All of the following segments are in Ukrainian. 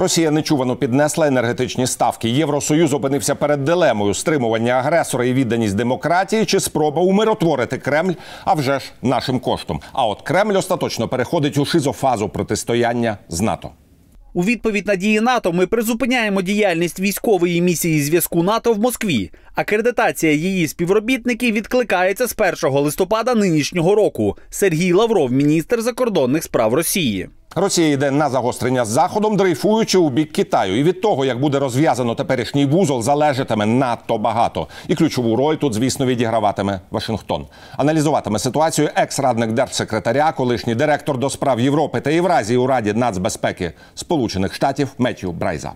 Росія нечувано піднесла енергетичні ставки. Євросоюз опинився перед дилемою: стримування агресора і відданість демократії чи спроба умиротворити Кремль, а вже ж нашим коштом. А от Кремль остаточно переходить у шизофазу протистояння з НАТО. У відповідь на дії НАТО ми призупиняємо діяльність військової місії зв'язку НАТО в Москві. Акредитація її співробітників відкликається з 1 листопада нинішнього року. Сергій Лавров, міністр закордонних справ Росії. Росія йде на загострення з Заходом, дрейфуючи у бік Китаю. І від того, як буде розв'язано теперішній вузол, залежатиме надто багато. І ключову роль тут, звісно, відіграватиме Вашингтон. Аналізуватиме ситуацію екс-радник держсекретаря, колишній директор до справ Європи та Євразії у Раді нацбезпеки Сполучених Штатів Метью Брайза.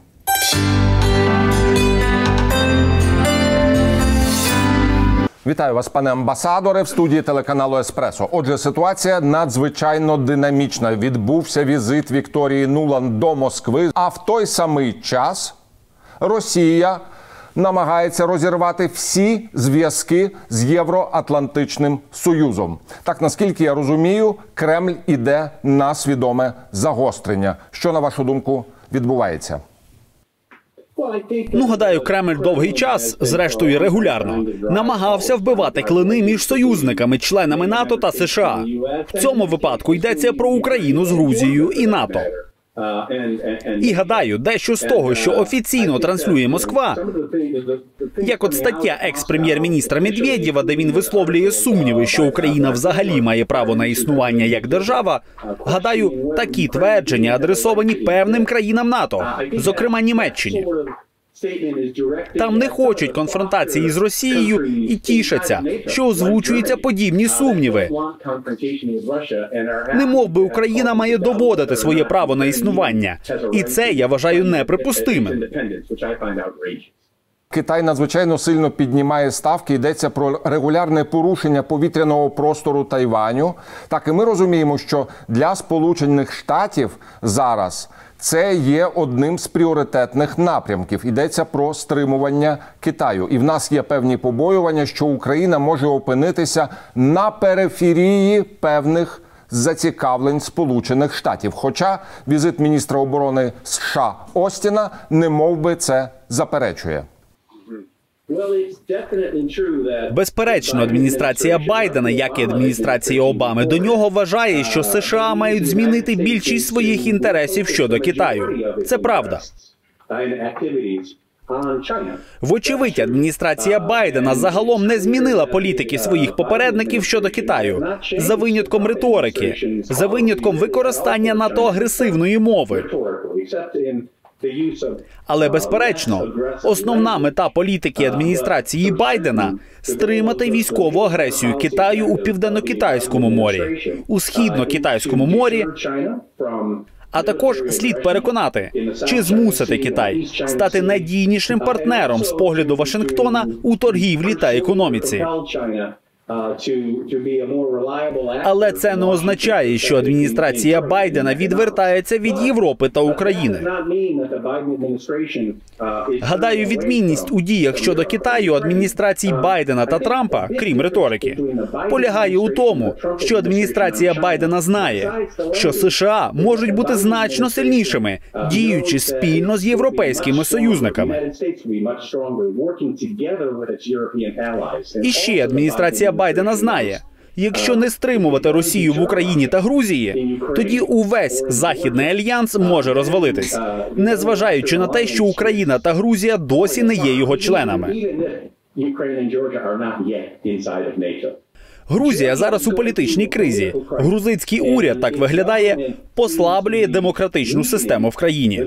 Вітаю вас, пане амбасадоре, в студії телеканалу «Еспресо». Отже, ситуація надзвичайно динамічна. Відбувся візит Вікторії Нуланд до Москви, а в той самий час Росія намагається розірвати всі зв'язки з Євроатлантичним Союзом. Так, наскільки я розумію, Кремль іде на свідоме загострення. Що, на вашу думку, відбувається? Ну, гадаю, Кремль довгий час, зрештою регулярно, намагався вбивати клини між союзниками, членами НАТО та США. В цьому випадку йдеться про Україну з Грузією і НАТО. І гадаю, дещо з того, що офіційно транслює Москва, як от стаття екс-прем'єр-міністра Медведєва, де він висловлює сумніви, що Україна взагалі має право на існування як держава, гадаю, такі твердження адресовані певним країнам НАТО, зокрема Німеччині. Там не хочуть конфронтації з Росією і тішаться, що озвучуються подібні сумніви. Немовби Україна має доводити своє право на існування. І це, я вважаю, неприпустимим. Китай надзвичайно сильно піднімає ставки, йдеться про регулярне порушення повітряного простору Тайваню. Так, і ми розуміємо, що для Сполучених Штатів зараз це є одним з пріоритетних напрямків. Йдеться про стримування Китаю. І в нас є певні побоювання, що Україна може опинитися на периферії певних зацікавлень Сполучених Штатів. Хоча візит міністра оборони США Остіна немовби це заперечує. Безперечно, адміністрація Байдена, як і адміністрація Обами, до нього вважає, що США мають змінити більшість своїх інтересів щодо Китаю. Це правда. Вочевидь, адміністрація Байдена загалом не змінила політики своїх попередників щодо Китаю, за винятком риторики, за винятком використання надто агресивної мови. Але, безперечно, основна мета політики адміністрації Байдена – стримати військову агресію Китаю у Південно-Китайському морі, у Східно-Китайському морі, а також слід переконати чи змусити Китай стати надійнішим партнером з погляду Вашингтона у торгівлі та економіці. Але це не означає, що адміністрація Байдена відвертається від Європи та України. Гадаю, відмінність у діях щодо Китаю адміністрацій Байдена та Трампа, крім риторики, полягає у тому, що адміністрація Байдена знає, що США можуть бути значно сильнішими, діючи спільно з європейськими союзниками. І ще адміністрація Байдена знає, якщо не стримувати Росію в Україні та Грузії, тоді увесь Західний альянс може розвалитись, незважаючи на те, що Україна та Грузія досі не є його членами. Грузія зараз у політичній кризі. Грузинський уряд, так виглядає, послаблює демократичну систему в країні.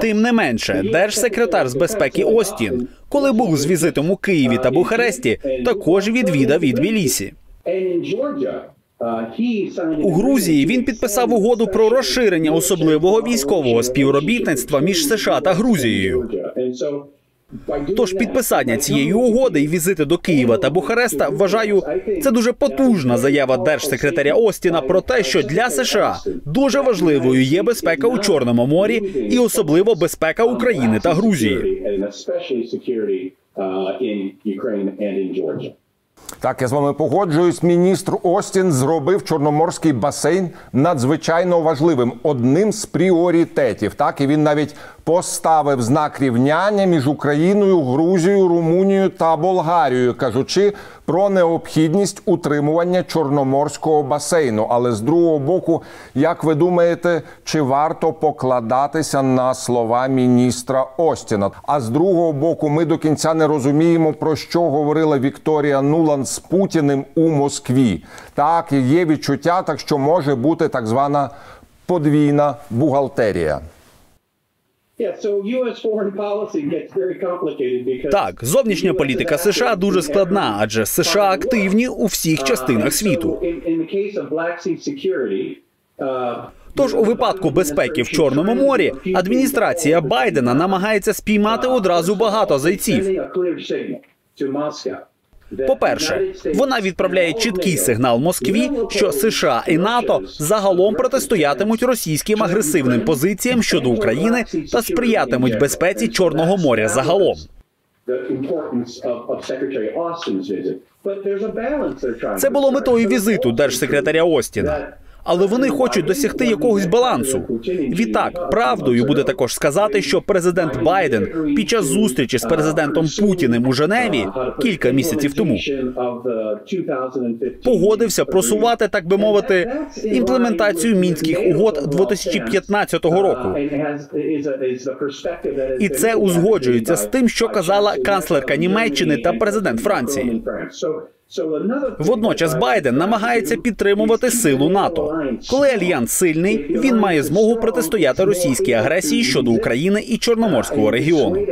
Тим не менше, держсекретар з безпеки Остін, коли був з візитом у Києві та Бухаресті, також відвідав і Тбілісі. У Грузії він підписав угоду про розширення особливого військового співробітництва між США та Грузією. Тож підписання цієї угоди і візити до Києва та Бухареста, вважаю, це дуже потужна заява держсекретаря Остіна про те, що для США дуже важливою є безпека у Чорному морі і особливо безпека України та Грузії. Так, я з вами погоджуюсь. Міністр Остін зробив Чорноморський басейн надзвичайно важливим, одним з пріоритетів. Так, і він навіть поставив знак рівняння між Україною, Грузією, Румунією та Болгарією, кажучи про необхідність утримування Чорноморського басейну. Але з другого боку, як ви думаєте, чи варто покладатися на слова міністра Остіна? А з другого боку, ми до кінця не розуміємо, про що говорила Вікторія Нуланд з Путіним у Москві. Так, є відчуття, так що може бути так звана подвійна бухгалтерія. Так, зовнішня політика США дуже складна, адже США активні у всіх частинах світу. Тож, у випадку безпеки в Чорному морі, адміністрація Байдена намагається спіймати одразу багато зайців. По-перше, вона відправляє чіткий сигнал Москві, що США і НАТО загалом протистоятимуть російським агресивним позиціям щодо України та сприятимуть безпеці Чорного моря загалом. Це було метою візиту держсекретаря Остіна. Але вони хочуть досягти якогось балансу. Відтак, правдою буде також сказати, що президент Байден під час зустрічі з президентом Путіним у Женеві кілька місяців тому погодився просувати, так би мовити, імплементацію Мінських угод 2015 року. І це узгоджується з тим, що казала канцлерка Німеччини та президент Франції. Водночас Байден намагається підтримувати силу НАТО. Коли альянс сильний, він має змогу протистояти російській агресії щодо України і Чорноморського регіону.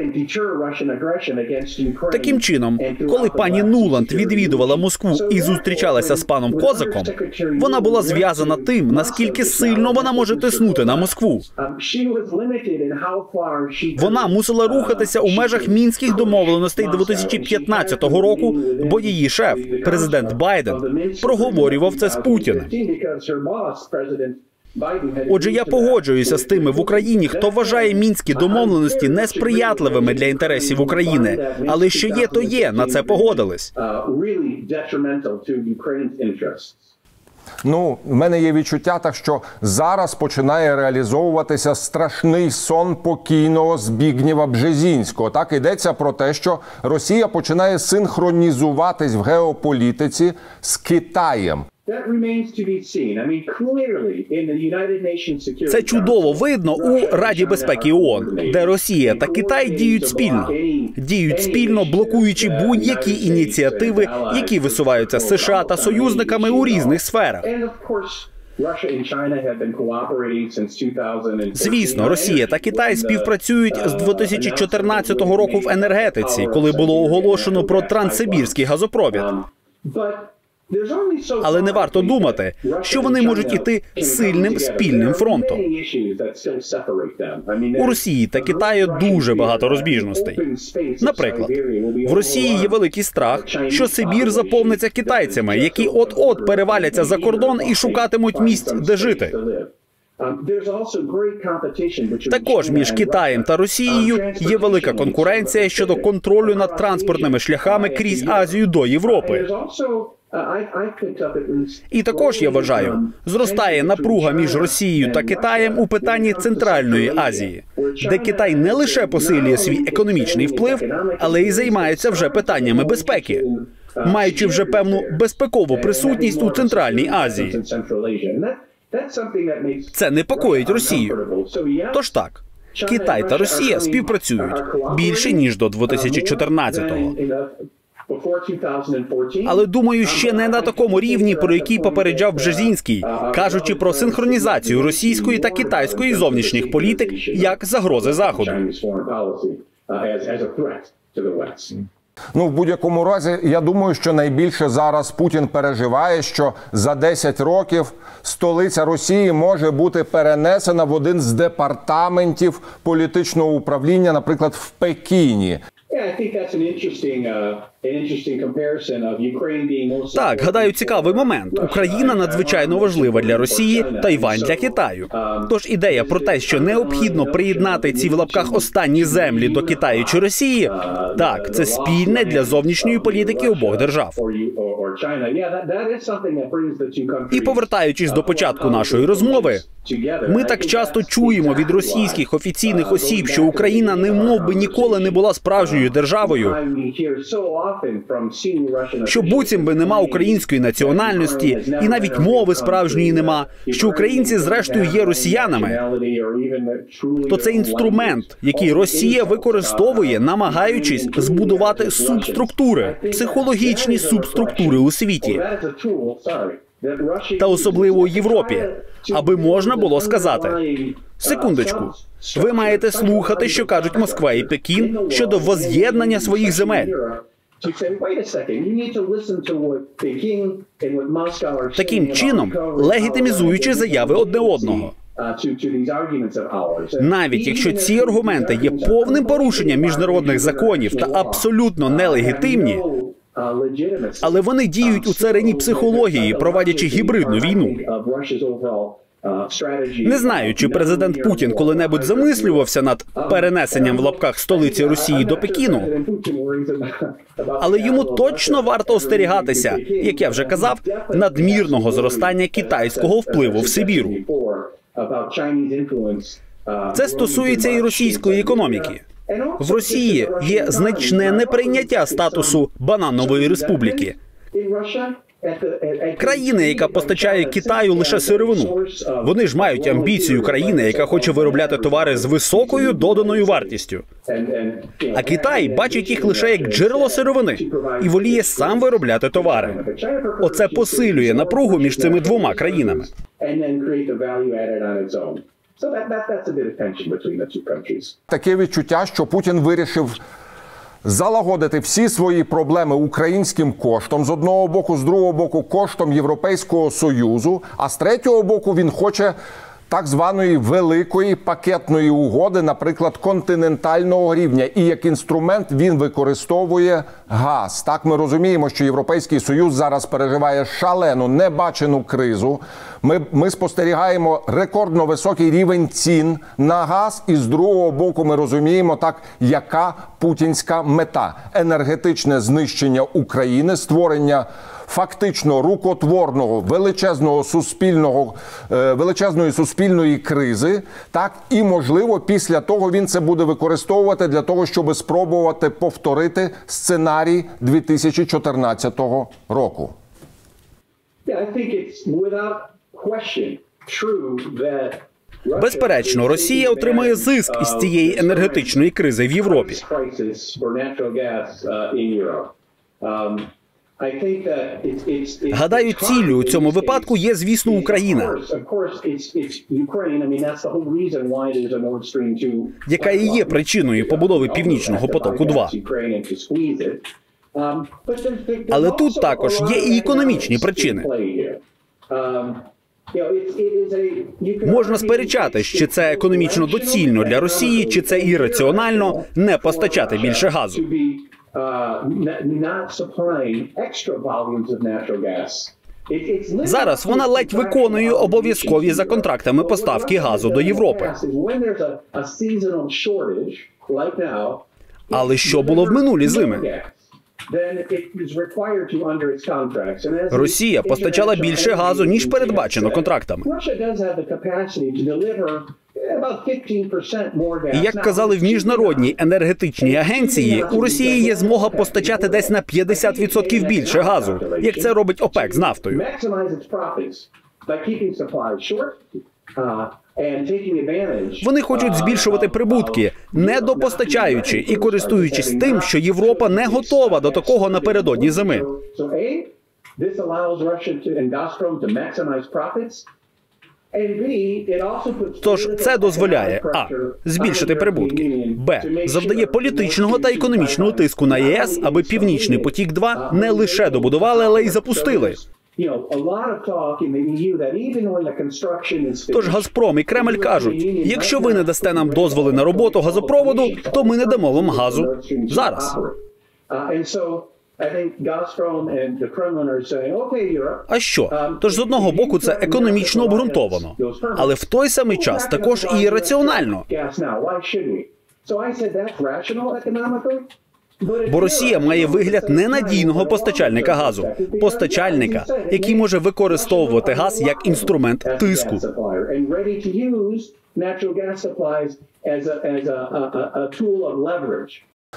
Таким чином, коли пані Нуланд відвідувала Москву і зустрічалася з паном Козаком, вона була зв'язана тим, наскільки сильно вона може тиснути на Москву. Вона мусила рухатися у межах Мінських домовленостей 2015 року, бо її шеф, президент Байден, проговорював це з Путіним. Отже, я погоджуюся з тими в Україні, хто вважає мінські домовленості несприятливими для інтересів України. Але що є, то є, на це погодились. Ну, в мене є відчуття, так що зараз починає реалізовуватися страшний сон покійного Збігнєва Бжезінського. Так, йдеться про те, що Росія починає синхронізуватись в геополітиці з Китаєм. Це чудово видно у Раді безпеки ООН, де Росія та Китай діють спільно, блокуючи будь-які ініціативи, які висуваються США та союзниками у різних сферах. Звісно, Росія та Китай співпрацюють з 2014 року в енергетиці, коли було оголошено про Транссибірський газопровід. Але не варто думати, що вони можуть іти сильним спільним фронтом. У Росії та Китаю дуже багато розбіжностей. Наприклад, в Росії є великий страх, що Сибір заповниться китайцями, які от-от переваляться за кордон і шукатимуть місць, де жити. Також між Китаєм та Росією є велика конкуренція щодо контролю над транспортними шляхами крізь Азію до Європи. І також, я вважаю, зростає напруга між Росією та Китаєм у питанні Центральної Азії, де Китай не лише посилює свій економічний вплив, але й займається вже питаннями безпеки, маючи вже певну безпекову присутність у Центральній Азії. Це непокоїть Росію. Тож так, Китай та Росія співпрацюють більше, ніж до 2014-го. Але, думаю, ще не на такому рівні, про який попереджав Бжезінський, кажучи про синхронізацію російської та китайської зовнішніх політик як загрози Заходу. Ну, в будь-якому разі, я думаю, що найбільше зараз Путін переживає, що за 10 років столиця Росії може бути перенесена в один з департаментів політичного управління, наприклад, в Пекіні. Так, гадаю, цікавий момент. Україна надзвичайно важлива для Росії, Тайвань для Китаю. Тож ідея про те, що необхідно приєднати ці в лапках останні землі до Китаю чи Росії, так, це спільне для зовнішньої політики обох держав. І повертаючись до початку нашої розмови, ми так часто чуємо від російських офіційних осіб, що Україна немов би ніколи не була справжньою державою, що буцім би нема української національності, і навіть мови справжньої нема, що українці зрештою є росіянами. То це інструмент, який Росія використовує, намагаючись збудувати субструктури, психологічні субструктури у світі. Та особливо у Європі, аби можна було сказати: секундочку, ви маєте слухати, що кажуть Москва і Пекін щодо воз'єднання своїх земель. Таким чином, легітимізуючи заяви одне одного. Навіть якщо ці аргументи є повним порушенням міжнародних законів та абсолютно нелегітимні, але вони діють у царині психології, проводячи гібридну війну. Не знаю, чи президент Путін коли-небудь замислювався над перенесенням в лапках столиці Росії до Пекіну, але йому точно варто остерігатися, як я вже казав, надмірного зростання китайського впливу в Сибіру. Це стосується і російської економіки. В Росії є значне неприйняття статусу бананової республіки. Країна, яка постачає Китаю лише сировину. Вони ж мають амбіцію країни, яка хоче виробляти товари з високою доданою вартістю. А Китай бачить їх лише як джерело сировини і воліє сам виробляти товари. Оце посилює напругу між цими двома країнами. Таке відчуття, що Путін вирішив залагодити всі свої проблеми українським коштом, з одного боку, з другого боку, коштом Європейського Союзу, а з третього боку він хоче так званої великої пакетної угоди, наприклад, континентального рівня. І як інструмент він використовує газ. Так, ми розуміємо, що Європейський Союз зараз переживає шалену, небачену кризу. Ми спостерігаємо рекордно високий рівень цін на газ. І з другого боку ми розуміємо, так, яка путінська мета. Енергетичне знищення України, створення фактично рукотворного, величезної суспільної кризи, так, і, можливо, після того він це буде використовувати для того, щоб спробувати повторити сценарій 2014 року. Безперечно, Росія отримає зиск із цієї енергетичної кризи в Європі. Гадаю, ціллю у цьому випадку є, звісно, Україна, яка і є причиною побудови Північного потоку-2. Але тут також є і економічні причини. Можна сперечати, чи це економічно доцільно для Росії, чи це ірраціонально не постачати більше газу. Зараз вона ледь виконує обов'язкові за контрактами поставки газу до Європи. Але що було в минулі зими? Росія постачала більше газу, ніж передбачено контрактами. І, як казали в Міжнародній енергетичній агенції, у Росії є змога постачати десь на 50% більше газу, як це робить ОПЕК з нафтою. Вони хочуть збільшувати прибутки, недопостачаючи і користуючись тим, що Європа не готова до такого напередодні зими. Тож це дозволяє а. Збільшити прибутки, б. Завдає політичного та економічного тиску на ЄС, аби Північний потік-2 не лише добудували, але й запустили. Тож Газпром і Кремль кажуть, якщо ви не дасте нам дозволи на роботу газопроводу, то ми не дамо вам газу зараз. А що? Тож, з одного боку, це економічно обґрунтовано, але в той самий час також і раціонально. Бо Росія має вигляд ненадійного постачальника газу. Постачальника, який може використовувати газ як інструмент тиску.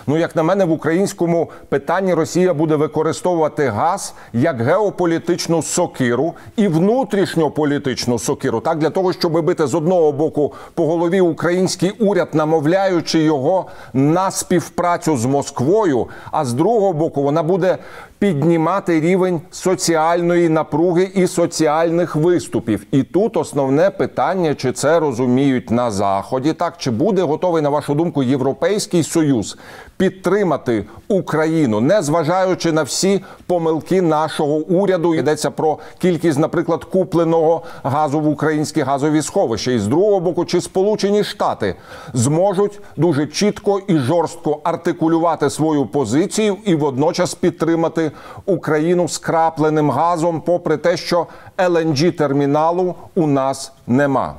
Ну, як на мене, в українському питанні Росія буде використовувати газ як геополітичну сокиру і внутрішньополітичну сокиру, так, для того, щоб бити з одного боку по голові український уряд, намовляючи його на співпрацю з Москвою, а з другого боку вона буде піднімати рівень соціальної напруги і соціальних виступів. І тут основне питання, чи це розуміють на Заході, так, чи буде готовий, на вашу думку, Європейський Союз підтримати Україну, незважаючи на всі помилки нашого уряду. Йдеться про кількість, наприклад, купленого газу в українські газові сховища. І з другого боку, чи Сполучені Штати зможуть дуже чітко і жорстко артикулювати свою позицію і водночас підтримати Україну скрапленим газом, попри те, що LNG-терміналу у нас нема.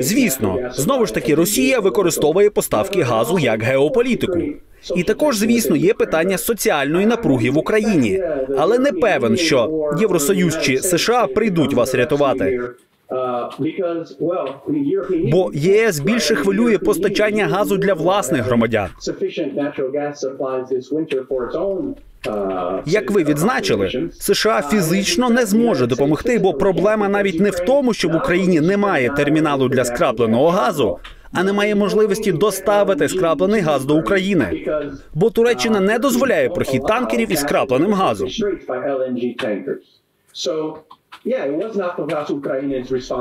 Звісно, знову ж таки, Росія використовує поставки газу як геополітику. І також, звісно, є питання соціальної напруги в Україні. Але не певен, що Євросоюз чи США прийдуть вас рятувати. Бо ЄС більше хвилює постачання газу для власних громадян. Як ви відзначили, США фізично не зможе допомогти, бо проблема навіть не в тому, що в Україні немає терміналу для скрапленого газу, а немає можливості доставити скраплений газ до України. Бо Туреччина не дозволяє прохід танкерів із скрапленим газом.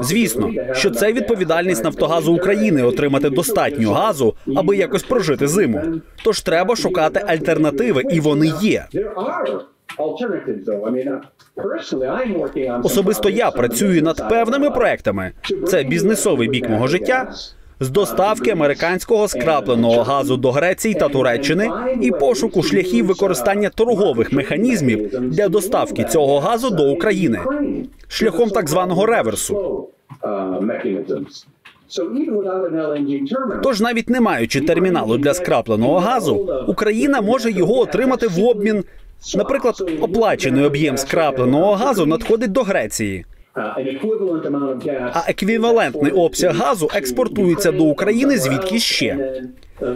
Звісно, що це відповідальність Нафтогазу України отримати достатньо газу, аби якось прожити зиму. Тож треба шукати альтернативи, і вони є. Особисто я працюю над певними проектами. Це бізнесовий бік мого життя. З доставки американського скрапленого газу до Греції та Туреччини і пошуку шляхів використання торгових механізмів для доставки цього газу до України, шляхом так званого реверсу. Тож, навіть не маючи терміналу для скрапленого газу, Україна може його отримати в обмін. Наприклад, оплачений об'єм скрапленого газу надходить до Греції, а еквівалентний обсяг газу експортується до України звідки ще.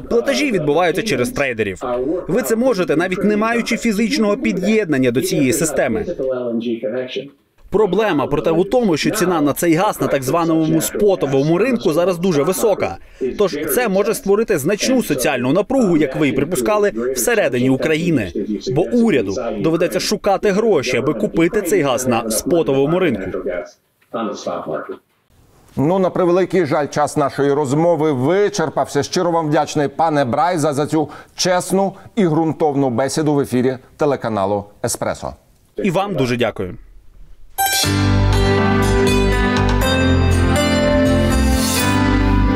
Платежі відбуваються через трейдерів. Ви це можете, навіть не маючи фізичного під'єднання до цієї системи. Проблема, проте, у тому, що ціна на цей газ на так званому спотовому ринку зараз дуже висока. Тож це може створити значну соціальну напругу, як ви й припускали, всередині України. Бо уряду доведеться шукати гроші, аби купити цей газ на спотовому ринку. Ну, на превеликий жаль, час нашої розмови вичерпався. Щиро вам вдячний, пане Брайза, за цю чесну і ґрунтовну бесіду в ефірі телеканалу «Еспресо». І вам дуже дякую. We'll be right back.